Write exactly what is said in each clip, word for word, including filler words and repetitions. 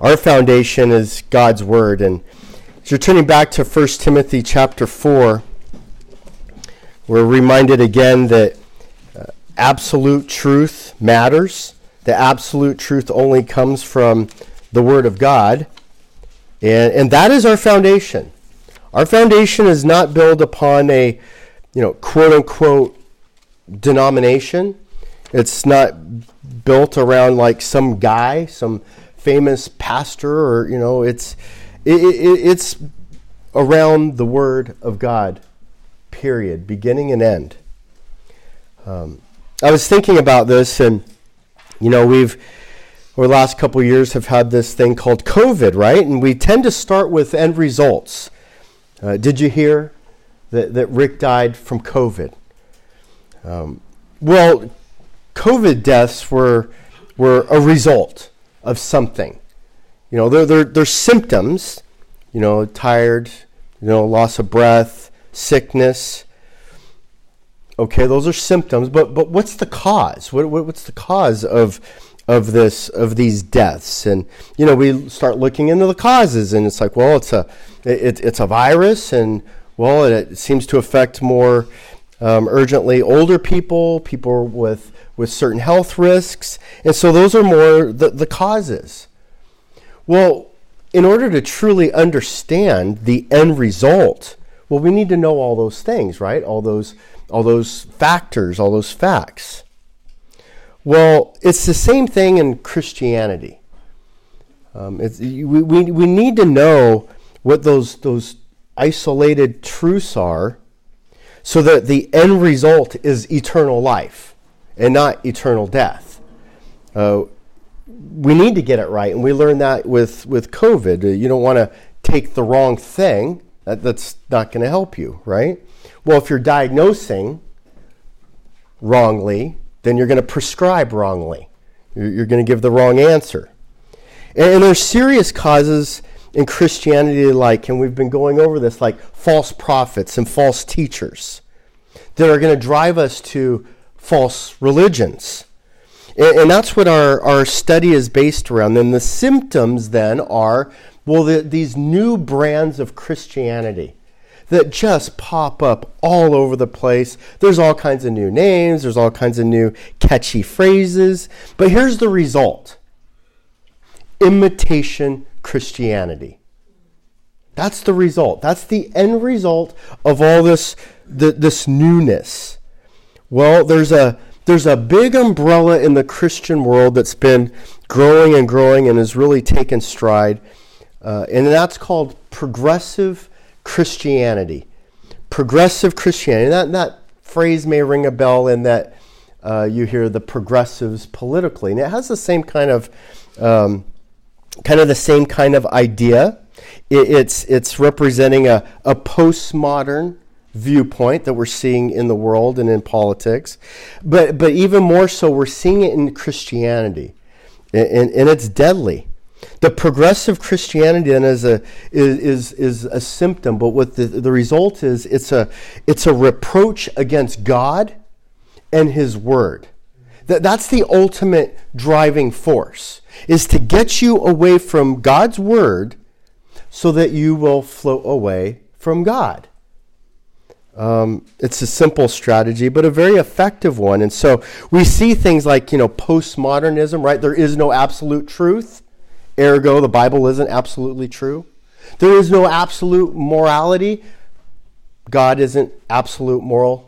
Our foundation is God's Word. And as you're turning back to First Timothy chapter four, we're reminded again that uh, absolute truth matters. The absolute truth only comes from the Word of God. And, and that is our foundation. Our foundation is not built upon a, you know, quote-unquote denomination. It's not built around like some guy, some famous pastor, or, you know, it's it, it, it's around the Word of God, period, beginning and end. Um, I was thinking about this, and, you know, we've, over the last couple of years, have had this thing called COVID, right? And we tend to start with end results. Uh, did you hear that, that Rick died from COVID? Um, well, COVID deaths were were a result of something. You know, they're, they're, they're symptoms, you know, tired, you know, loss of breath, sickness. Okay, those are symptoms, but but what's the cause? What, what what's the cause of of this of these deaths? And, you know, we start looking into the causes, and it's like, well, it's a it, it's a virus, and, well, it, it seems to affect more Um, urgently older people, people with with certain health risks. And so those are more the, the causes. Well, in order to truly understand the end result, well, we need to know all those things, right? All those, all those factors, all those facts. Well, it's the same thing in Christianity. Um, it's, we, we, we need to know what those those isolated truths are, so that the end result is eternal life and not eternal death. Uh, we need to get it right, and we learned that with, with COVID. You don't want to take the wrong thing. That, that's not going to help you, right? Well, if you're diagnosing wrongly, then you're going to prescribe wrongly. You're, you're going to give the wrong answer. And, and there's serious causes in Christianity, like, and we've been going over this, like false prophets and false teachers that are going to drive us to false religions. And, and that's what our, our study is based around. And the symptoms then are, well, the, these new brands of Christianity that just pop up all over the place. There's all kinds of new names. There's all kinds of new catchy phrases. But here's the result. Imitation Christianity. That's the result. That's the end result of all this the, this newness. Well, there's a there's a big umbrella in the Christian world that's been growing and growing and has really taken stride, uh, and that's called progressive Christianity. Progressive Christianity. That that phrase may ring a bell in that uh, you hear the progressives politically, and it has the same kind of um, kind of the same kind of idea. It, it's it's representing a, a postmodern viewpoint that we're seeing in the world and in politics. But but even more so, we're seeing it in Christianity. And, and, and it's deadly. The progressive Christianity then is a is is, is a symptom, but what the, the result is, it's a it's a reproach against God and his word. That that's the ultimate driving force, is to get you away from God's word so that you will float away from God. Um, it's a simple strategy, but a very effective one. And so we see things like, you know, postmodernism, right? There is no absolute truth. Ergo, the Bible isn't absolutely true. There is no absolute morality. God isn't absolute moral.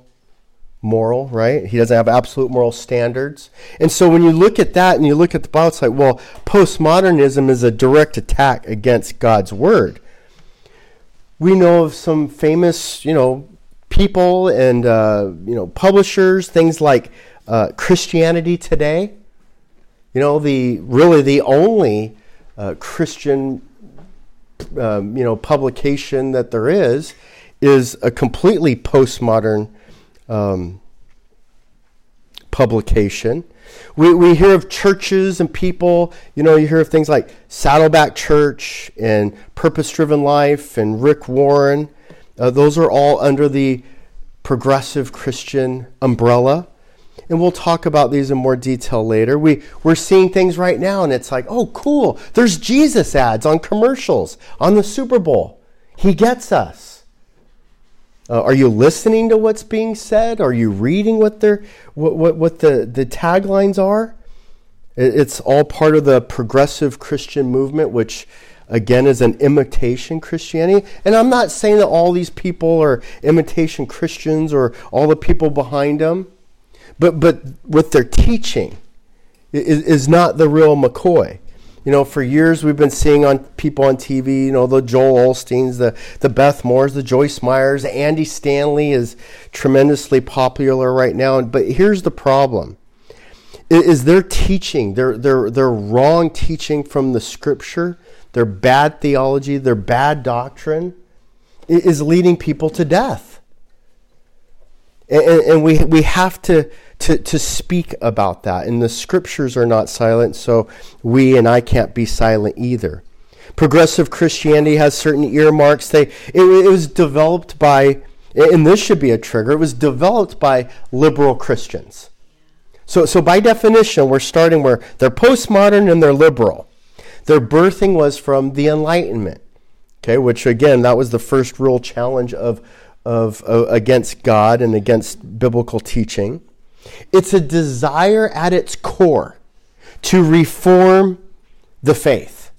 Moral, right? He doesn't have absolute moral standards. And so when you look at that and you look at the Bible, it's like, well, postmodernism is a direct attack against God's word. We know of some famous, you know, people and, uh, you know, publishers, things like uh, Christianity Today. You know, the really the only uh, Christian, um, you know, publication that there is, is a completely postmodern Um, publication. We we hear of churches and people, you know, you hear of things like Saddleback Church and Purpose Driven Life and Rick Warren. Uh, those are all under the progressive Christian umbrella. And we'll talk about these in more detail later. We, we're seeing things right now, and it's like, oh, cool. There's Jesus ads on commercials, on the Super Bowl. He gets us. Uh, are you listening to what's being said? Are you reading what they're, what, what, what the, the taglines are? It, it's all part of the progressive Christian movement, which, again, is an imitation Christianity. And I'm not saying that all these people are imitation Christians or all the people behind them. But but with their teaching is, is not the real McCoy. You know, for years we've been seeing on people on T V, you know, the Joel Osteens, the, the Beth Moores, the Joyce Myers, Andy Stanley is tremendously popular right now. But here's the problem. It is their teaching, their, their, their wrong teaching from the scripture, their bad theology, their bad doctrine is leading people to death. And, and we we have to, to, to speak about that. And the scriptures are not silent, so we and I can't be silent either. Progressive Christianity has certain earmarks. They it, it was developed by, and this should be a trigger, it was developed by liberal Christians. So, so by definition, we're starting where they're postmodern and they're liberal. Their birthing was from the Enlightenment, okay? Which, again, that was the first real challenge of Of, uh, against God and against biblical teaching. It's a desire at its core to reform the faith.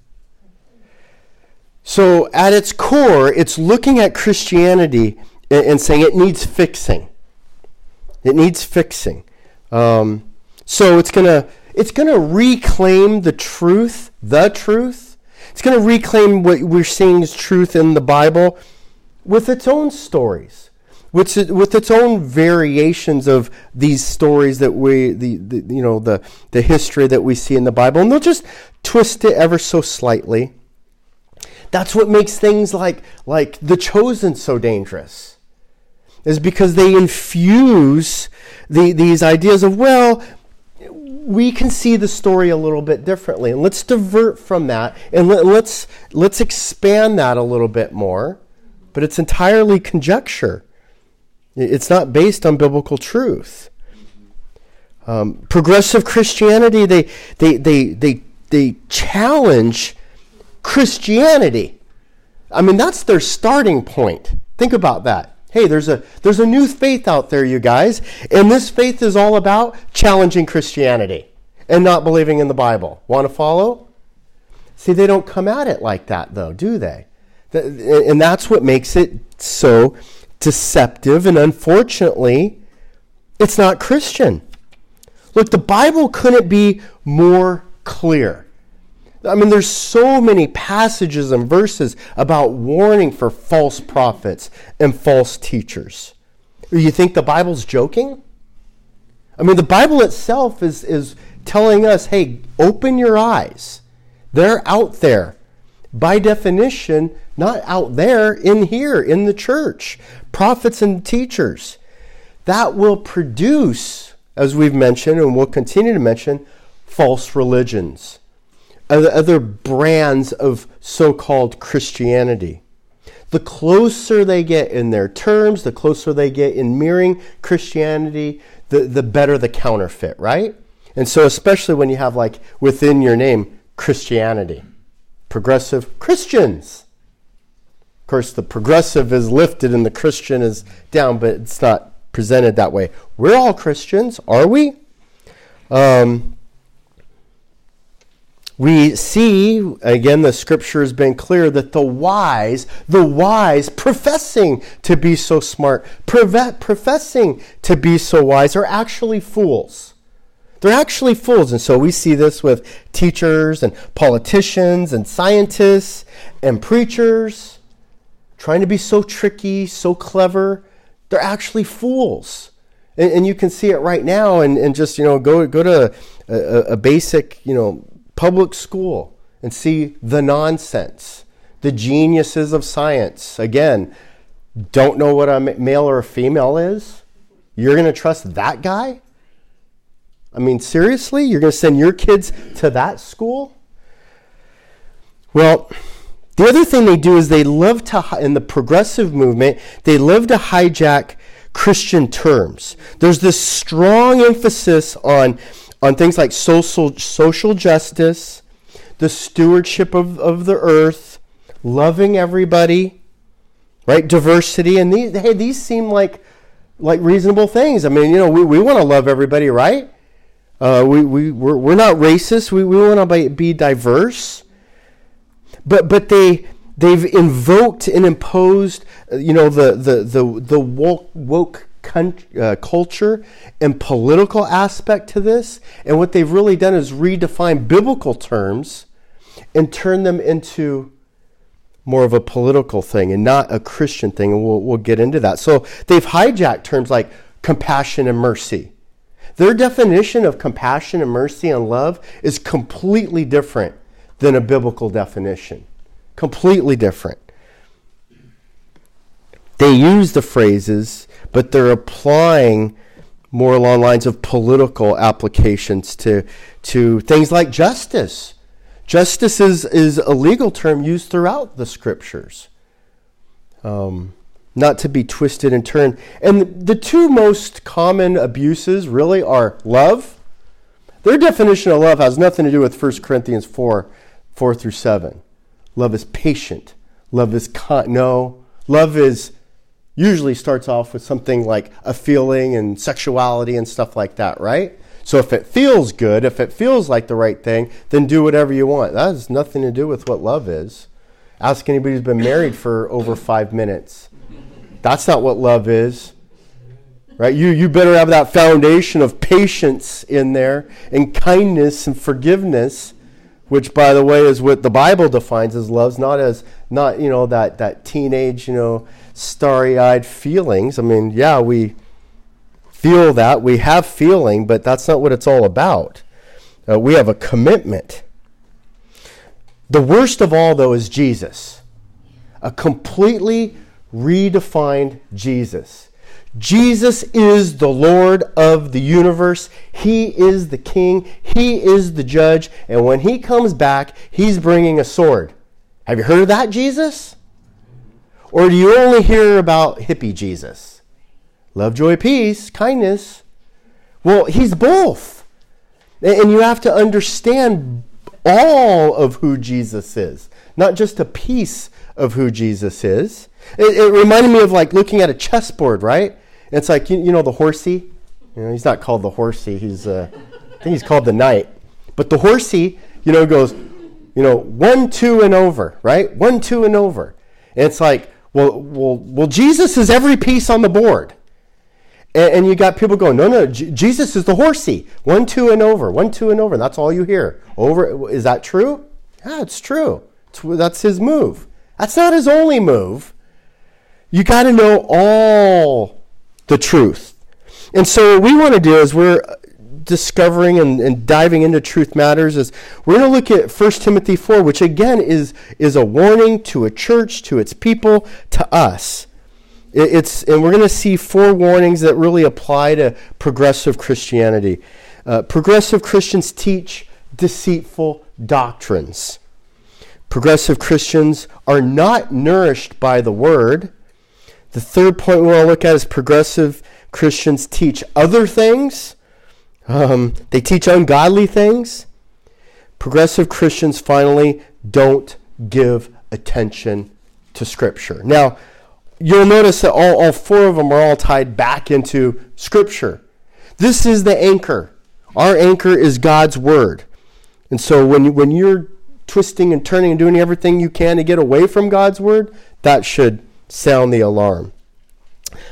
So at its core, it's looking at Christianity and, and saying it needs fixing. It needs fixing. Um, so it's gonna it's gonna reclaim the truth, the truth. It's gonna reclaim what we're seeing as truth in the Bible, with its own stories, with with its own variations of these stories that we, the, the you know, the the history that we see in the Bible, and they'll just twist it ever so slightly. That's what makes things like like The Chosen so dangerous, is because they infuse the, these ideas of, well, we can see the story a little bit differently, and let's divert from that, and let, let's let's expand that a little bit more. But it's entirely conjecture. It's not based on biblical truth. Um, progressive Christianity, they, they they they they challenge Christianity. I mean, that's their starting point. Think about that. Hey, there's a there's a new faith out there, you guys, and this faith is all about challenging Christianity and not believing in the Bible. Want to follow? See, they don't come at it like that, though, do they? And that's what makes it so deceptive. And unfortunately, it's not Christian. Look, the Bible couldn't be more clear. I mean, there's so many passages and verses about warning for false prophets and false teachers. You think the Bible's joking? I mean, the Bible itself is, is telling us, hey, open your eyes. They're out there. By definition, not out there, in here, in the church. Prophets and teachers. That will produce, as we've mentioned and we'll continue to mention, false religions. Other brands of so-called Christianity. The closer they get in their terms, the closer they get in mirroring Christianity, the, the better the counterfeit, right? And so especially when you have, like, within your name, Christianity. Progressive Christians. Of course, the progressive is lifted and the Christian is down, but it's not presented that way. We're all Christians, are we? Um, we see, again, the scripture has been clear that the wise, the wise professing to be so smart, professing to be so wise are actually fools. They're actually fools. And so we see this with teachers and politicians and scientists and preachers trying to be so tricky, so clever. They're actually fools. And, and you can see it right now and, and just, you know, go, go to a, a basic, you know, public school and see the nonsense. The geniuses of science, again, don't know what a male or a female is. You're going to trust that guy? I mean, seriously? You're going to send your kids to that school? Well, the other thing they do is they love to, in the progressive movement, they love to hijack Christian terms. There's this strong emphasis on, on things like social, social justice, the stewardship of, of the earth, loving everybody, right? Diversity. And these, hey, these seem like like reasonable things. I mean, you know, we, we want to love everybody, right? Uh, we, we, we're, we're not racist. We, we want to be diverse. But but they... They've invoked and imposed, you know, the the the, the woke, woke country, uh, culture and political aspect to this. And what they've really done is redefine biblical terms and turn them into more of a political thing and not a Christian thing. And we'll, we'll get into that. So they've hijacked terms like compassion and mercy. Their definition of compassion and mercy and love is completely different than a biblical definition. Completely different. They use the phrases, but they're applying more along lines of political applications to to things like justice. Justice is, is a legal term used throughout the scriptures, um, not to be twisted and turned. And the two most common abuses really are love. Their definition of love has nothing to do with First Corinthians four, four through seven. Love is patient. Love is con- no. Love is usually starts off with something like a feeling and sexuality and stuff like that, right? So if it feels good, if it feels like the right thing, then do whatever you want. That has nothing to do with what love is. Ask anybody who's been married for over five minutes. That's not what love is, right? You you better have that foundation of patience in there and kindness and forgiveness. Which, by the way, is what the Bible defines as love, not as, not, you know, that, that teenage, you know, starry-eyed feelings. I mean, yeah, we feel that. We have feeling, but that's not what it's all about. Uh, we have a commitment. The worst of all, though, is Jesus. A completely redefined Jesus. Jesus is the Lord of the universe. He is the king. He is the judge. And when he comes back, he's bringing a sword. Have you heard of that Jesus? Or do you only hear about hippie Jesus? Love, joy, peace, kindness. Well, he's both. And you have to understand all of who Jesus is, not just a piece of who Jesus is. It, it reminded me of like looking at a chessboard, right? It's like, you, you know, the horsey. You know, he's not called the horsey. He's, uh, I think he's called the knight. But the horsey, you know, goes, you know, one, two, and over, right? One, two, and over. And it's like, well, well, well, Jesus is every piece on the board. And, and you got people going, no, no, J- Jesus is the horsey. One, two, and over. One, two, and over. And that's all you hear. Over. Is that true? Yeah, it's true. It's, that's his move. That's not his only move. You got to know all the truth. And so what we want to do is we're discovering and, and diving into Truth Matters is we're going to look at First Timothy four, which again is, is a warning to a church, to its people, to us. It, it's and we're going to see four warnings that really apply to progressive Christianity. Uh, progressive Christians teach deceitful doctrines. Progressive Christians are not nourished by the word. The third point we want to look at is progressive Christians teach other things. Um, they teach ungodly things. Progressive Christians, finally, don't give attention to Scripture. Now, you'll notice that all, all four of them are all tied back into Scripture. This is the anchor. Our anchor is God's Word. And so when, when you're twisting and turning and doing everything you can to get away from God's Word, that should sound the alarm.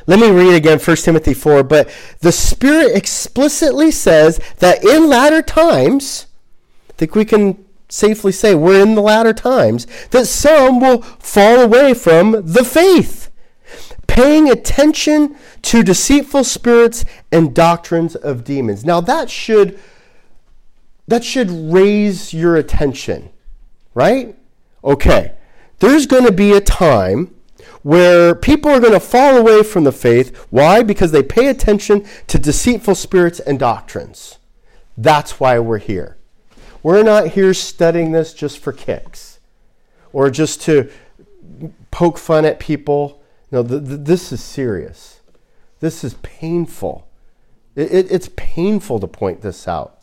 Let me read again First Timothy four. But the Spirit explicitly says that in latter times, I think we can safely say we're in the latter times, that some will fall away from the faith, paying attention to deceitful spirits and doctrines of demons. Now that should, that should raise your attention, right? Okay, there's going to be a time where people are going to fall away from the faith. Why? Because they pay attention to deceitful spirits and doctrines. That's why we're here. We're not here studying this just for kicks or just to poke fun at people. No, th- th- this is serious. This is painful. It, it, it's painful to point this out.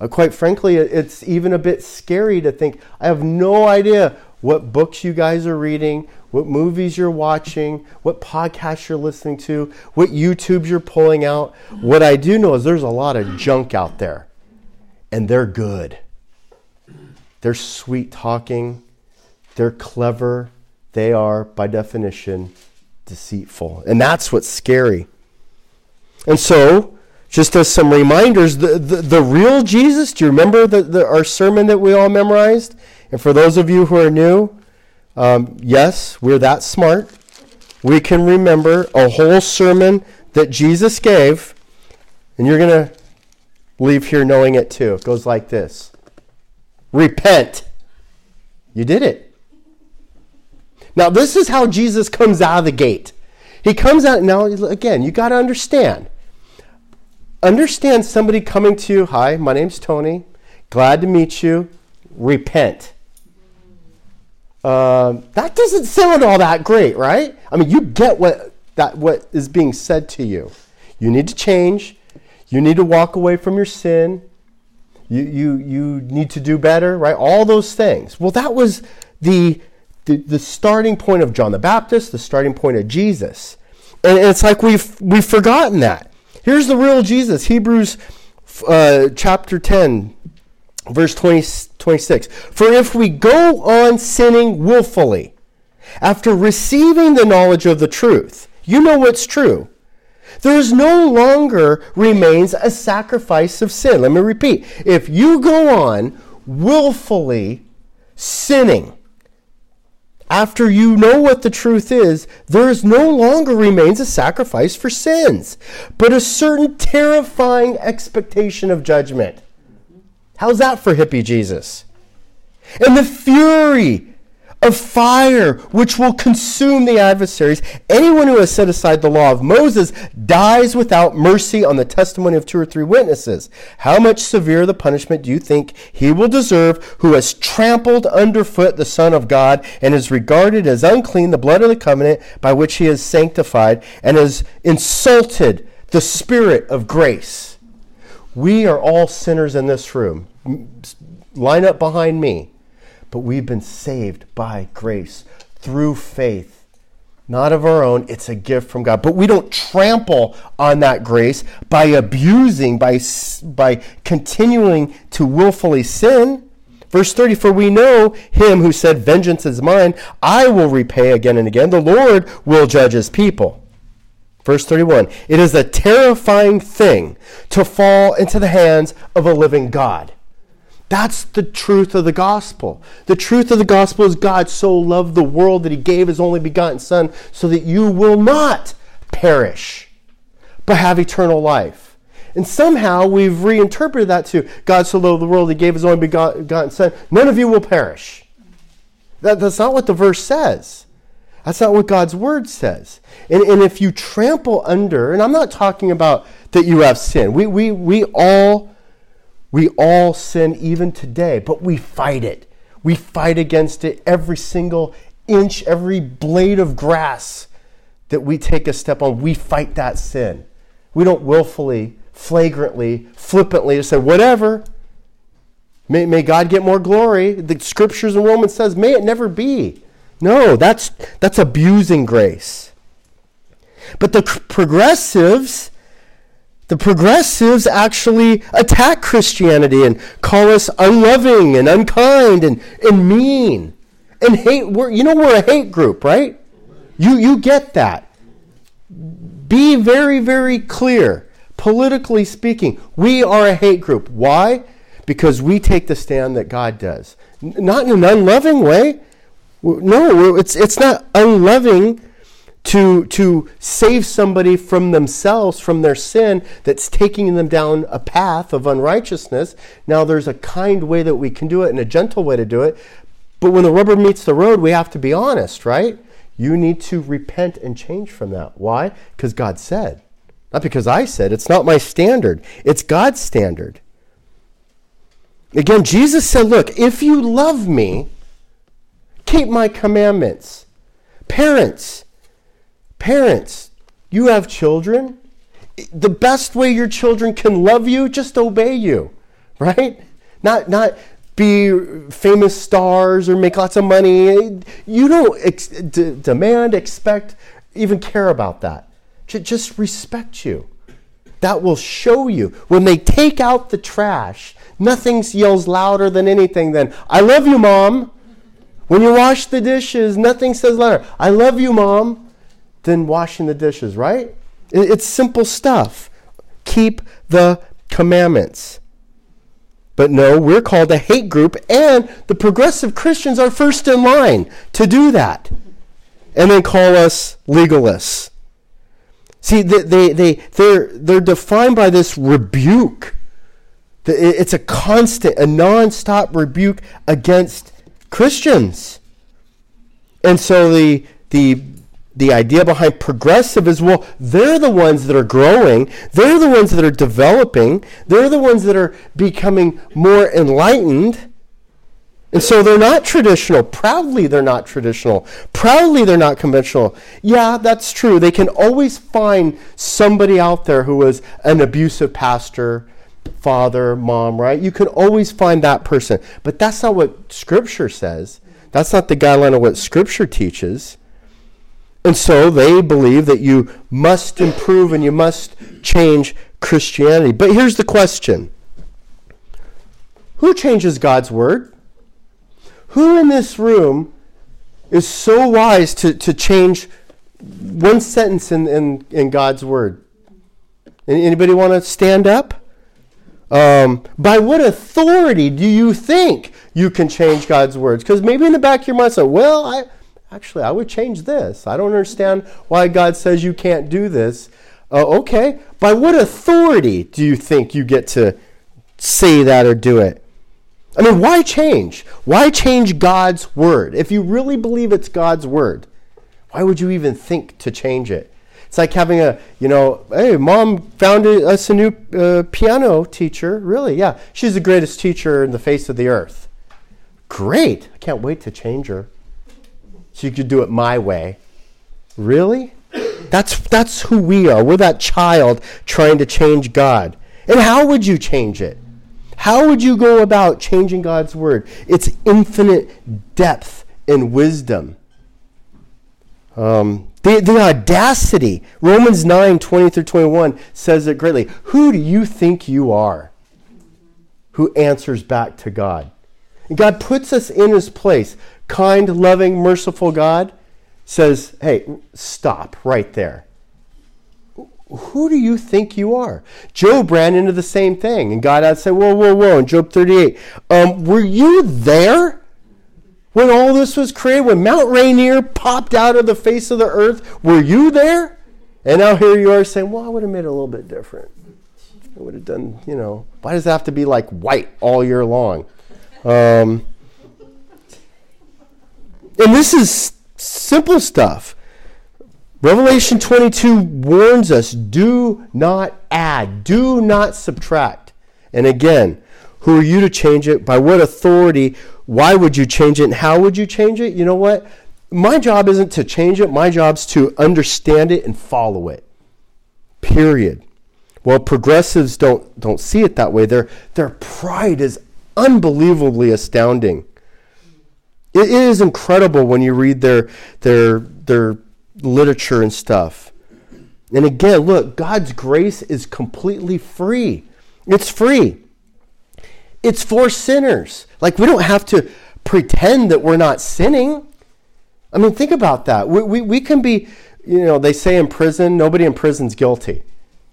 Uh, quite frankly, it, it's even a bit scary to think, I have no idea what books you guys are reading, what movies you're watching, what podcasts you're listening to, what YouTubes you're pulling out. What I do know is there's a lot of junk out there, and they're good. They're sweet talking. They're clever. They are, by definition, deceitful. And that's what's scary. And so, just as some reminders, the, the, the real Jesus, do you remember the, the, our sermon that we all memorized? And for those of you who are new, um, yes, we're that smart. We can remember a whole sermon that Jesus gave, and you're going to leave here knowing it too. It goes like this. Repent. You did it. Now, this is how Jesus comes out of the gate. He comes out. Now, again, you got to understand. Understand somebody coming to you. Hi, my name's Tony. Glad to meet you. Repent. Um, that doesn't sound all that great, right? I mean, you get what that what is being said to you. You need to change. You need to walk away from your sin. You you you need to do better, right? All those things. Well, that was the the, the starting point of John the Baptist, the starting point of Jesus, and, and it's like we've we've forgotten that. Here's the real Jesus. Hebrews uh, chapter ten, verse twenty, twenty-six. For if we go on sinning willfully, after receiving the knowledge of the truth, you know what's true. There no longer remains a sacrifice of sin. Let me repeat. If you go on willfully sinning, after you know what the truth is, there no longer remains a sacrifice for sins, but a certain terrifying expectation of judgment. How's that for hippie Jesus? And the fury of fire, which will consume the adversaries. Anyone who has set aside the law of Moses dies without mercy on the testimony of two or three witnesses. How much severe the punishment do you think he will deserve who has trampled underfoot the Son of God and is regarded as unclean the blood of the covenant by which he is sanctified and has insulted the Spirit of grace? We are all sinners in this room. Line up behind me. But we've been saved by grace through faith, not of our own. It's a gift from God. But we don't trample on that grace by abusing, by, by continuing to willfully sin. Verse thirty, for we know him who said, vengeance is mine. I will repay again and again. The Lord will judge his people. Verse thirty-one, it is a terrifying thing to fall into the hands of a living God. That's the truth of the gospel. The truth of the gospel is God so loved the world that he gave his only begotten Son so that you will not perish, but have eternal life. And somehow we've reinterpreted that to God so loved the world that he gave his only begotten Son. None of you will perish. That, that's not what the verse says. That's not what God's word says. And, and if you trample under, and I'm not talking about that you have sin. We, we, we all We all sin even today, but we fight it. We fight against it every single inch, every blade of grass that we take a step on. We fight that sin. We don't willfully, flagrantly, flippantly just say, whatever. May, may God get more glory. The scriptures in Romans says, may it never be. No, that's that's abusing grace. But the progressives... The progressives actually attack Christianity and call us unloving and unkind and, and mean and hate. We're, you know, we're a hate group, right? You, you get that. Be very, very clear. Politically speaking, we are a hate group. Why? Because we take the stand that God does. Not in an unloving way. No, it's, it's not unloving to to save somebody from themselves, from their sin that's taking them down a path of unrighteousness. Now, there's a kind way that we can do it and a gentle way to do it. But when the rubber meets the road, we have to be honest, right? You need to repent and change from that. Why? Because God said. Not because I said. It's not my standard. It's God's standard. Again, Jesus said, look, if you love me, keep my commandments. Parents, Parents, You have children. The best way your children can love you, just obey you, right? Not not be famous stars or make lots of money. You don't ex- d- demand, expect, even care about that. J- just respect you. That will show you. When they take out the trash, nothing yells louder than anything than, I love you, Mom. When you wash the dishes, nothing says louder, I love you, Mom, than washing the dishes, right? It's simple stuff. Keep the commandments. But no, we're called a hate group, and the progressive Christians are first in line to do that. And they call us legalists. See, they, they, they, they're, they're defined by this rebuke. It's a constant, a nonstop rebuke against Christians. And so the the... The idea behind progressive is, well, they're the ones that are growing. They're the ones that are developing. They're the ones that are becoming more enlightened. And so they're not traditional. Proudly, they're not traditional. Proudly, they're not conventional. Yeah, that's true. They can always find somebody out there who was an abusive pastor, father, mom, right? You can always find that person. But that's not what Scripture says. That's not the guideline of what Scripture teaches. And so they believe that you must improve and you must change Christianity. But here's the question. Who changes God's word? Who in this room is so wise to, to change one sentence in, in, in God's word? Anybody want to stand up? Um, by what authority do you think you can change God's words? Because maybe in the back of your mind, say, well, I... Actually, I would change this. I don't understand why God says you can't do this. Uh, okay, by what authority do you think you get to say that or do it? I mean, why change? Why change God's word? If you really believe it's God's word, why would you even think to change it? It's like having a, you know, hey, Mom found us a new uh, piano teacher. Really, yeah. She's the greatest teacher in the face of the earth. Great. I can't wait to change her. So you could do it my way. Really? That's that's who we are. We're that child trying to change God. And how would you change it? How would you go about changing God's word? It's infinite depth and wisdom. Um, the, the audacity. Romans nine, twenty through twenty-one says it greatly. Who do you think you are? Who answers back to God? And God puts us in his place. Kind, loving, merciful God says, hey, stop right there. Who do you think you are? Job ran into the same thing. And God had said, whoa, whoa, whoa. In Job thirty-eight, um, were you there when all this was created? When Mount Rainier popped out of the face of the earth, were you there? And now here you are saying, well, I would have made it a little bit different. I would have done, you know, why does it have to be like white all year long? Um... And this is simple stuff. Revelation twenty-two warns us, do not add, do not subtract. And again, who are you to change it? By what authority? Why would you change it? And how would you change it? You know what? My job isn't to change it. My job's to understand it and follow it. Period. Well, progressives don't, don't see it that way. Their, their pride is unbelievably astounding. It is incredible when you read their their their literature and stuff. And again, look, God's grace is completely free. It's free. It's for sinners. Like, we don't have to pretend that we're not sinning. I mean, think about that. We we, we can be, you know, they say in prison, nobody in prison's guilty.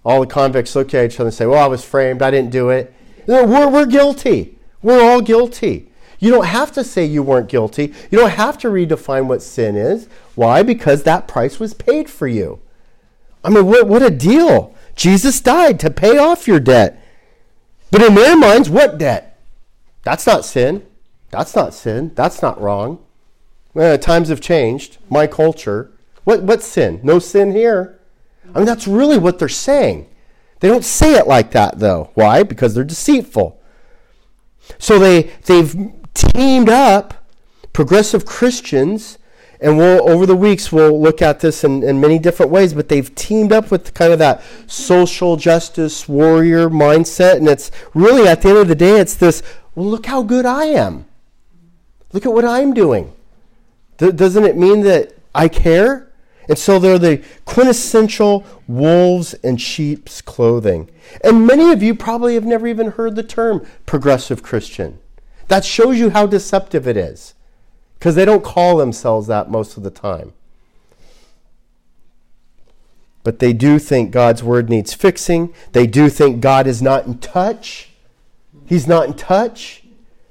All the convicts look at each other and say, well, I was framed, I didn't do it. No, we're, we're guilty. We're all guilty. You don't have to say you weren't guilty. You don't have to redefine what sin is. Why? Because that price was paid for you. I mean, what, what a deal. Jesus died to pay off your debt. But in their minds, what debt? That's not sin. That's not sin. That's not wrong. Eh, times have changed. My culture. What, what's sin? No sin here. I mean, that's really what they're saying. They don't say it like that, though. Why? Because they're deceitful. So they, they've... teamed up, progressive Christians, And we'll, over the weeks, we'll look at this in, in many different ways, but they've teamed up with kind of that social justice warrior mindset. And it's really, at the end of the day, it's this, well, look how good I am. Look at what I'm doing. Th- doesn't it mean that I care? And so they're the quintessential wolves in sheep's clothing. And many of you probably have never even heard the term progressive Christian. That shows you how deceptive it is. Because they don't call themselves that most of the time. But they do think God's word needs fixing. They do think God is not in touch. He's not in touch.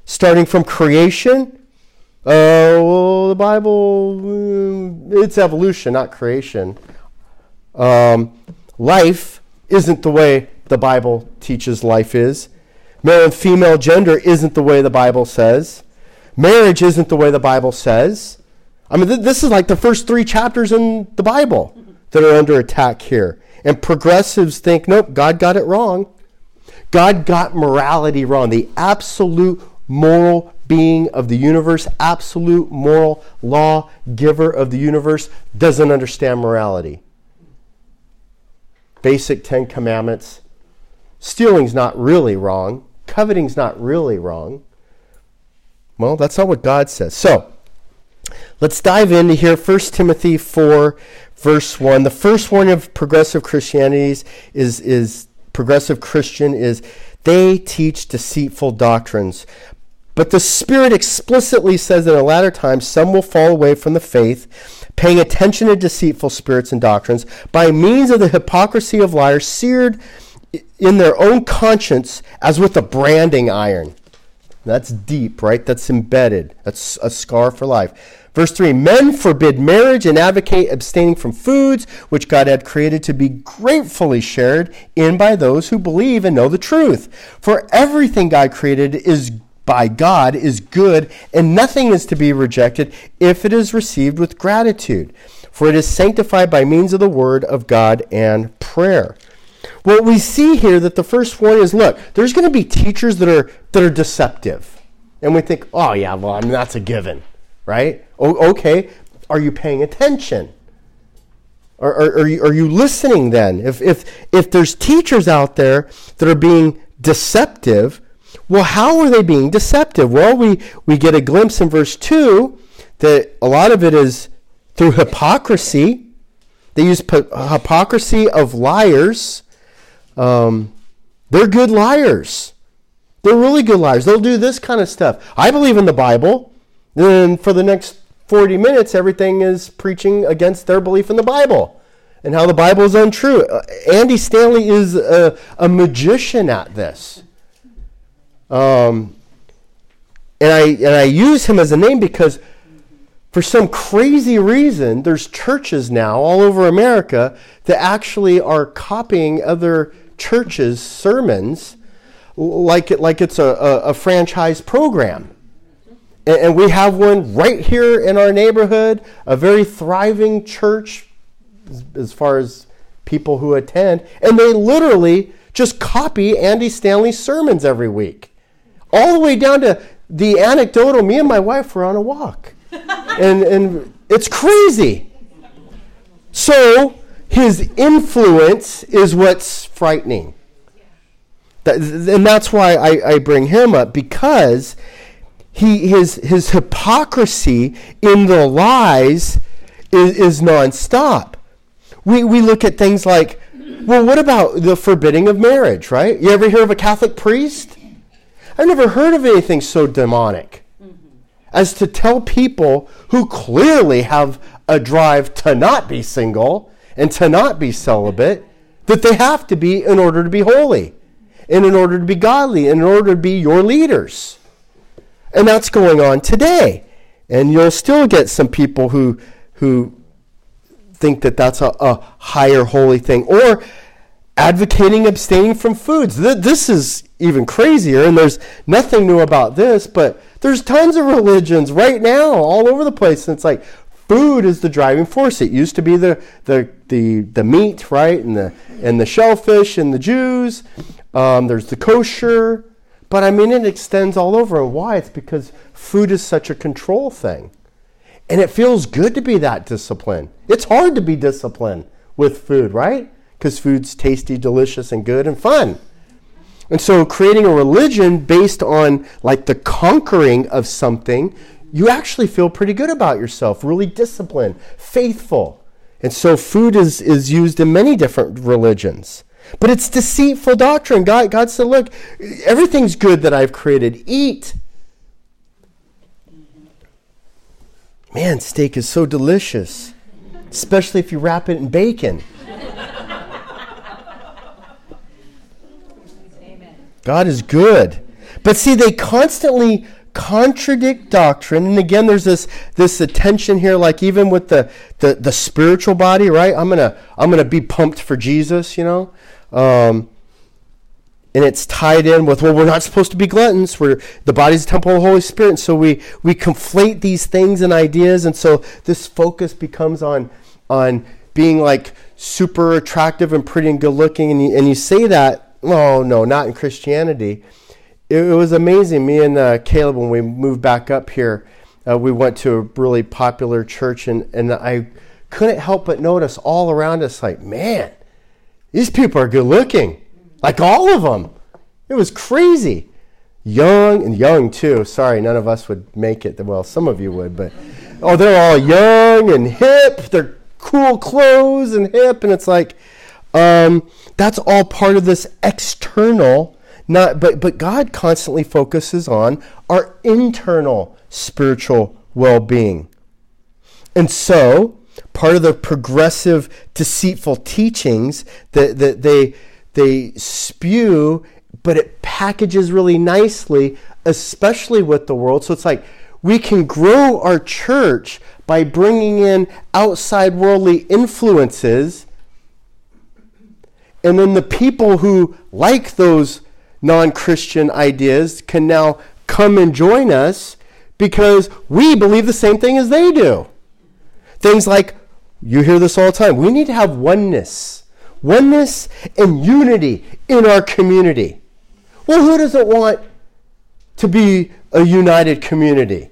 Starting from creation. Oh, uh, well, the Bible, it's evolution, not creation. Um, life isn't the way the Bible teaches life is. Male and female gender isn't the way the Bible says. Marriage isn't the way the Bible says. I mean, th- this is like the first three chapters in the Bible that are under attack here. And progressives think, nope, God got it wrong. God got morality wrong. The absolute moral being of the universe, absolute moral law giver of the universe doesn't understand morality. Basic Ten Commandments. Stealing's not really wrong. Coveting's not really wrong. Well, that's not what God says. So, let's dive into here. First Timothy four, verse one. The first warning of progressive Christianity is, is progressive Christian is they teach deceitful doctrines. But the Spirit explicitly says that in a latter time, some will fall away from the faith, paying attention to deceitful spirits and doctrines by means of the hypocrisy of liars seared in their own conscience as with a branding iron. That's deep, right? That's embedded. That's a scar for life. Verse three, men forbid marriage and advocate abstaining from foods which God had created to be gratefully shared in by those who believe and know the truth. For everything God created is by God is good, and nothing is to be rejected if it is received with gratitude. For it is sanctified by means of the word of God and prayer. What we see here that the first one is, look, there's going to be teachers that are that are deceptive. And we think, oh, yeah, well, I mean, that's a given, right? O- okay, are you paying attention? Are, are, are, you, are you listening then? If, if, if there's teachers out there that are being deceptive, well, how are they being deceptive? Well, we, we get a glimpse in verse two that a lot of it is through hypocrisy. They use po- hypocrisy of liars. Um, they're good liars. They're really good liars. They'll do this kind of stuff. I believe in the Bible. Then for the next forty minutes, everything is preaching against their belief in the Bible and how the Bible is untrue. Uh, Andy Stanley is a, a magician at this. Um, and I and I use him as a name because for some crazy reason, there's churches now all over America that actually are copying other churches' sermons like it, like it's a, a, a franchise program. And, and we have one right here in our neighborhood, a very thriving church as, as far as people who attend. And they literally just copy Andy Stanley's sermons every week. All the way down to the anecdotal, me and my wife were on a walk. And and it's crazy. So his influence is what's frightening. That, and that's why I, I bring him up, because he his his hypocrisy in the lies is, is nonstop. We we look at things like, well, what about the forbidding of marriage, right? You ever hear of a Catholic priest? I've never heard of anything so demonic as to tell people who clearly have a drive to not be single and to not be celibate that they have to be in order to be holy and in order to be godly and in order to be your leaders. And that's going on today. And you'll still get some people who who think that that's a, a higher holy thing. Or advocating abstaining from foods. This is even crazier, and there's nothing new about this, but there's tons of religions right now all over the place, and it's like food is the driving force. It used to be the the the, the meat, right, and the and the shellfish and the Jews. Um, there's the kosher, but I mean it extends all over. And why? It's because food is such a control thing. And it feels good to be that disciplined. It's hard to be disciplined with food, right? Because food's tasty, delicious, and good and fun. And so creating a religion based on like the conquering of something, you actually feel pretty good about yourself, really disciplined, faithful. And so food is, is used in many different religions. But it's deceitful doctrine. God, God said, look, everything's good that I've created. Eat. Man, steak is so delicious, especially if you wrap it in bacon. Amen. God is good. But see, they constantly contradict doctrine. And again, there's this this tension here, like even with the, the, the spiritual body, right? I'm gonna I'm gonna be pumped for Jesus, you know? Um, and it's tied in with, well, we're not supposed to be gluttons. We're the body's the temple of the Holy Spirit. And so we we conflate these things and ideas, and so this focus becomes on on being like super attractive and pretty and good looking. And you, and you say that, oh no, not in Christianity. It, it was amazing. Me and uh, Caleb, when we moved back up here, uh, we went to a really popular church, and and I couldn't help but notice all around us, like, man, these people are good looking. Like all of them. It was crazy. Young and young too. Sorry, none of us would make it. Well, some of you would, but oh, they're all young and hip. They're cool clothes and hip. And it's like, um, that's all part of this external, not but but God constantly focuses on our internal spiritual well-being. And so part of the progressive deceitful teachings that, that they They spew, but it packages really nicely, especially with the world. So it's like we can grow our church by bringing in outside worldly influences. And then the people who like those non-Christian ideas can now come and join us because we believe the same thing as they do. Things like, you hear this all the time, we need to have oneness. Oneness and unity in our community. Well, who doesn't want to be a united community?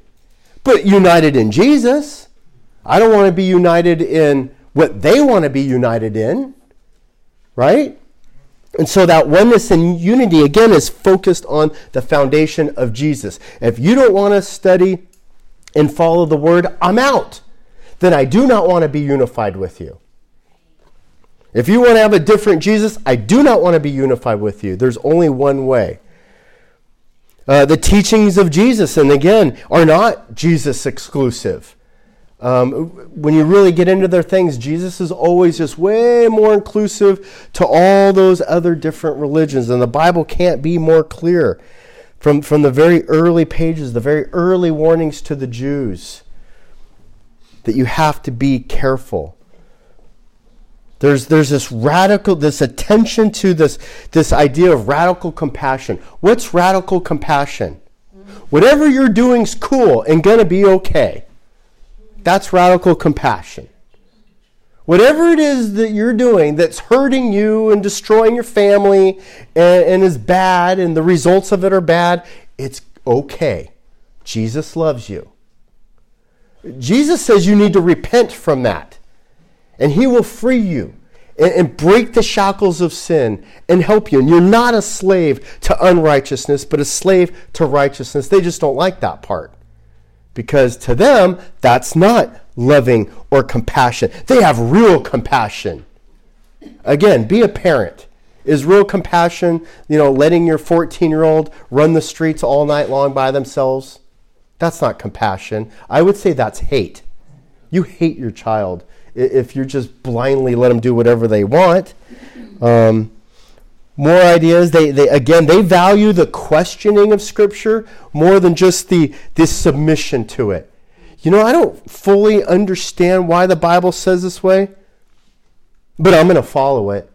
But united in Jesus. I don't want to be united in what they want to be united in, right? And so that oneness and unity, again, is focused on the foundation of Jesus. If you don't want to study and follow the word, I'm out. Then I do not want to be unified with you. If you want to have a different Jesus, I do not want to be unified with you. There's only one way. Uh, the teachings of Jesus, and again, are not Jesus exclusive. Um, when you really get into their things, Jesus is always just way more inclusive to all those other different religions. And the Bible can't be more clear. From, from the very early pages, the very early warnings to the Jews, that you have to be careful. There's there's this radical, this attention to this, this idea of radical compassion. What's radical compassion? Whatever you're doing's cool and going to be okay. That's radical compassion. Whatever it is that you're doing that's hurting you and destroying your family and, and is bad and the results of it are bad, it's okay. Jesus loves you. Jesus says you need to repent from that. And he will free you and, and break the shackles of sin and help you. And you're not a slave to unrighteousness, but a slave to righteousness. They just don't like that part. Because to them, that's not loving or compassion. They have real compassion. Again, be a parent. Is real compassion, you know, letting your fourteen-year-old run the streets all night long by themselves? That's not compassion. I would say that's hate. You hate your child if you're just blindly let them do whatever they want. Um, more ideas. They, they again, they value the questioning of Scripture more than just the this submission to it. You know, I don't fully understand why the Bible says this way, but I'm going to follow it.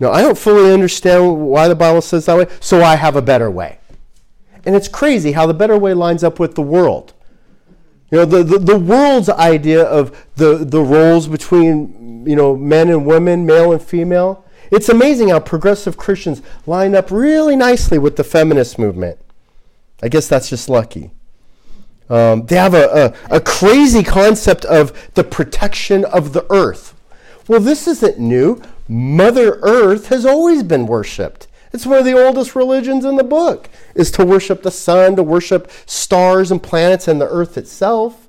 No, I don't fully understand why the Bible says that way, so I have a better way. And it's crazy how the better way lines up with the world. You know, the, the, the world's idea of the, the roles between, you know, men and women, male and female. It's amazing how progressive Christians line up really nicely with the feminist movement. I guess that's just lucky. Um, they have a, a, a crazy concept of the protection of the earth. Well, this isn't new. Mother Earth has always been worshipped. It's one of the oldest religions in the book, is to worship the sun, to worship stars and planets and the earth itself.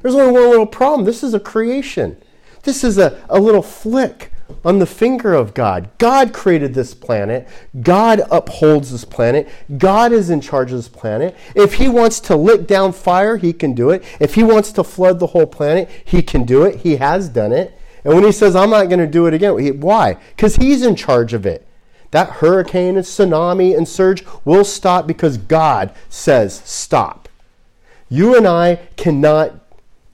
There's only one little problem. This is a creation. This is a, a little flick on the finger of God. God created this planet. God upholds this planet. God is in charge of this planet. If he wants to lick down fire, he can do it. If he wants to flood the whole planet, he can do it. He has done it. And when he says, I'm not going to do it again, he, why? Because he's in charge of it. That hurricane and tsunami and surge will stop because God says stop. You and I cannot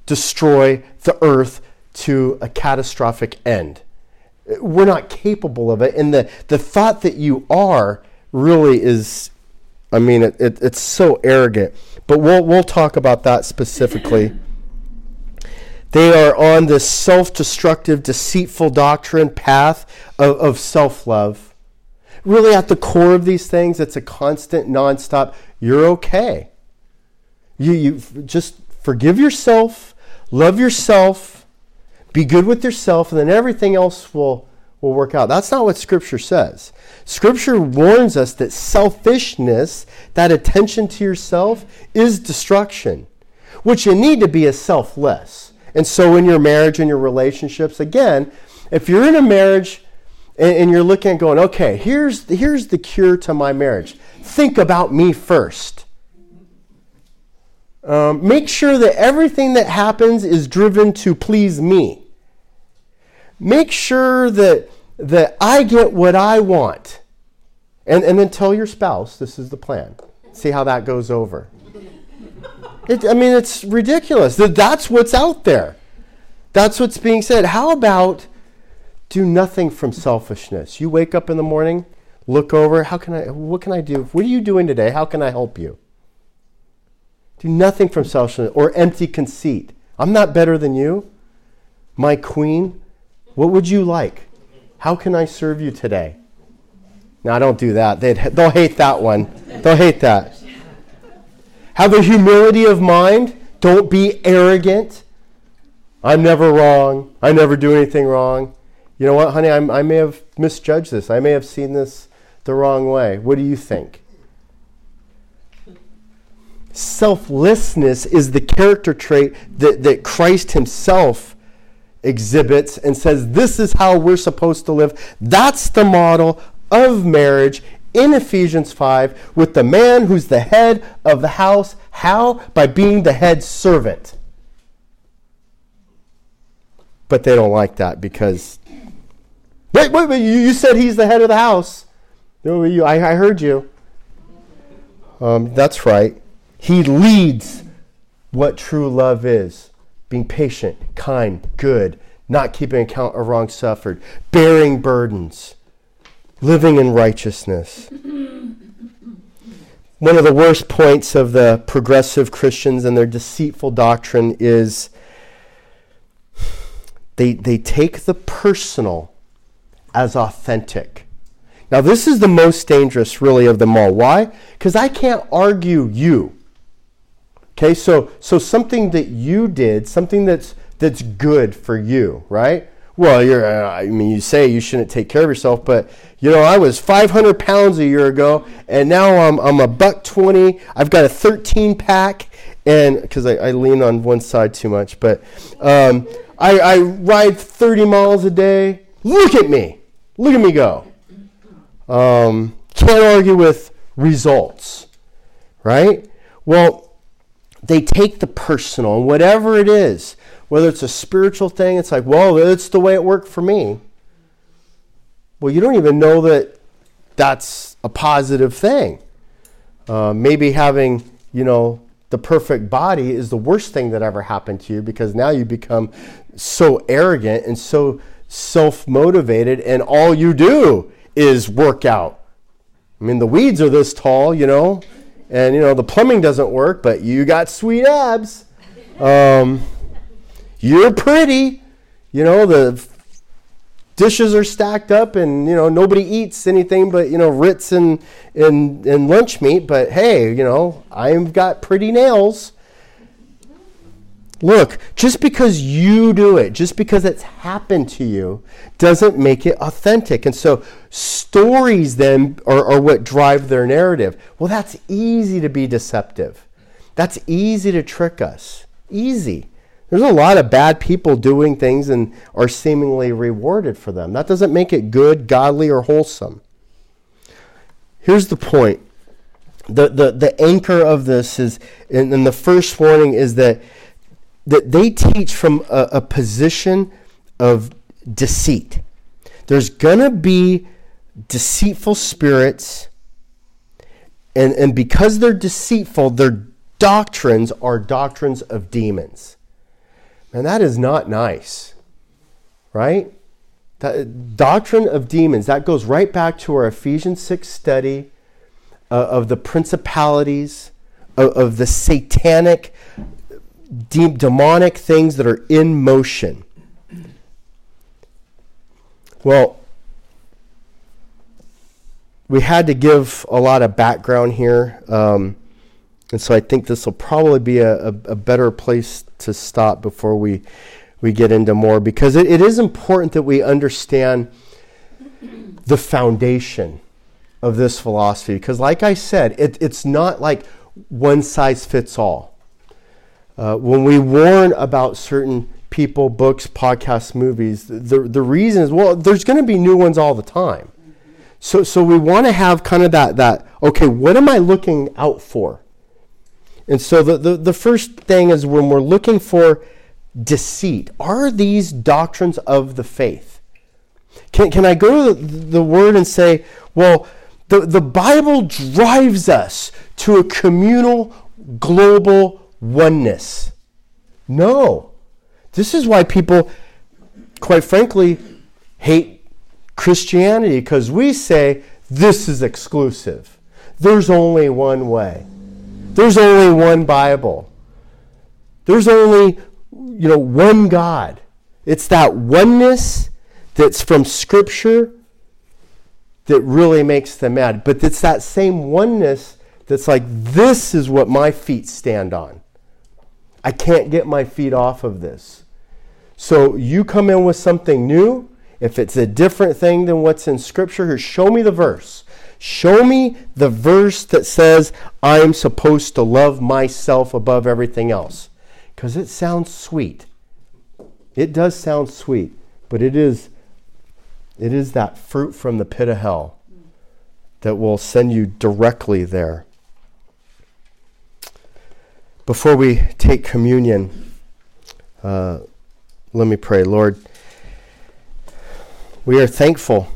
destroy the earth to a catastrophic end. We're not capable of it. And the, the thought that you are really is, I mean, it, it, it's so arrogant. But we'll we'll talk about that specifically. They are on this self-destructive, deceitful doctrine path of, of self-love. Really at the core of these things, it's a constant, nonstop, you're okay. You, you just forgive yourself, love yourself, be good with yourself, and then everything else will, will work out. That's not what Scripture says. Scripture warns us that selfishness, that attention to yourself, is destruction, which you need to be as selfless. And so in your marriage and your relationships, again, if you're in a marriage and you're looking at going, okay, here's the, here's the cure to my marriage. Think about me first. Um, make sure that everything that happens is driven to please me. Make sure that that I get what I want. And, and then tell your spouse this is the plan. See how that goes over. It, I mean, it's ridiculous. That's what's out there. That's what's being said. How about do nothing from selfishness? You wake up in the morning, look over, how can I, what can I do? What are you doing today? How can I help you? Do nothing from selfishness or empty conceit. I'm not better than you. My queen, what would you like? How can I serve you today? No, don't do that. They'd, they'll hate that one. They'll hate that. Have a humility of mind. Don't be arrogant. I'm never wrong. I never do anything wrong. You know what, honey, I'm, I may have misjudged this. I may have seen this the wrong way. What do you think? Selflessness is the character trait that, that Christ himself exhibits and says, this is how we're supposed to live. That's the model of marriage in Ephesians five with the man who's the head of the house. How? By being the head servant. But they don't like that because... Wait, wait, wait, you said he's the head of the house. I heard you. Um, that's right. He leads what true love is. Being patient, kind, good, not keeping account of wrong suffered, bearing burdens, living in righteousness. One of the worst points of the progressive Christians and their deceitful doctrine is they they take the personal as authentic. Now, this is the most dangerous, really, of them all. Why? Because I can't argue you. Okay, so so something that you did, something that's that's good for you, right? Well, you're. I mean, you say you shouldn't take care of yourself, but you know, I was five hundred pounds a year ago, and now I'm I'm a buck twenty. I've got a thirteen pack, and because I, I lean on one side too much, but um, I, I ride thirty miles a day. Look at me. Look at me go. Um, can't argue with results, right? Well, they take the personal, and whatever it is, whether it's a spiritual thing, it's like, well, it's the way it worked for me. Well, you don't even know that that's a positive thing. Uh, maybe having, you know, the perfect body is the worst thing that ever happened to you because now you become so arrogant and so self-motivated, and all you do is work out. I mean, the weeds are this tall, you know, and, you know, the plumbing doesn't work, but you got sweet abs. Um, you're pretty. You know, the dishes are stacked up and, you know, nobody eats anything but, you know, Ritz and, and, and lunch meat, but hey, you know, I've got pretty nails. Look, just because you do it, just because it's happened to you, doesn't make it authentic. And so stories then are, are what drive their narrative. Well, that's easy to be deceptive. That's easy to trick us. Easy. There's a lot of bad people doing things and are seemingly rewarded for them. That doesn't make it good, godly, or wholesome. Here's the point. The, the, the anchor of this is, and, and the first warning is that that they teach from a, a position of deceit. There's going to be deceitful spirits, and, and because they're deceitful, their doctrines are doctrines of demons. And that is not nice, right? That doctrine of demons, that goes right back to our Ephesians six study uh, of the principalities, of, of the satanic De- demonic things that are in motion. Well, we had to give a lot of background here, um, and so I think this will probably be a, a, a better place to stop before we we get into more, because it, it is important that we understand the foundation of this philosophy, because like I said, it, it's not like one size fits all. Uh, when we warn about certain people, books, podcasts, movies, the the reason is, well, there's going to be new ones all the time. So so we want to have kind of that, that, okay, what am I looking out for? And so the, the, the first thing is, when we're looking for deceit, are these doctrines of the faith? Can can I go to the, the word and say, well, the, the Bible drives us to a communal, global oneness? No. This is why people, quite frankly, hate Christianity, because we say this is exclusive. There's only one way. There's only one Bible. There's only, you know, one God. It's that oneness that's from Scripture that really makes them mad. But it's that same oneness that's like, this is what my feet stand on. I can't get my feet off of this. So you come in with something new. If it's a different thing than what's in Scripture, here, show me the verse. Show me the verse that says I'm supposed to love myself above everything else. Because it sounds sweet. It does sound sweet. But it is, it is that fruit from the pit of hell that will send you directly there. Before we take communion, uh, let me pray. Lord, we are thankful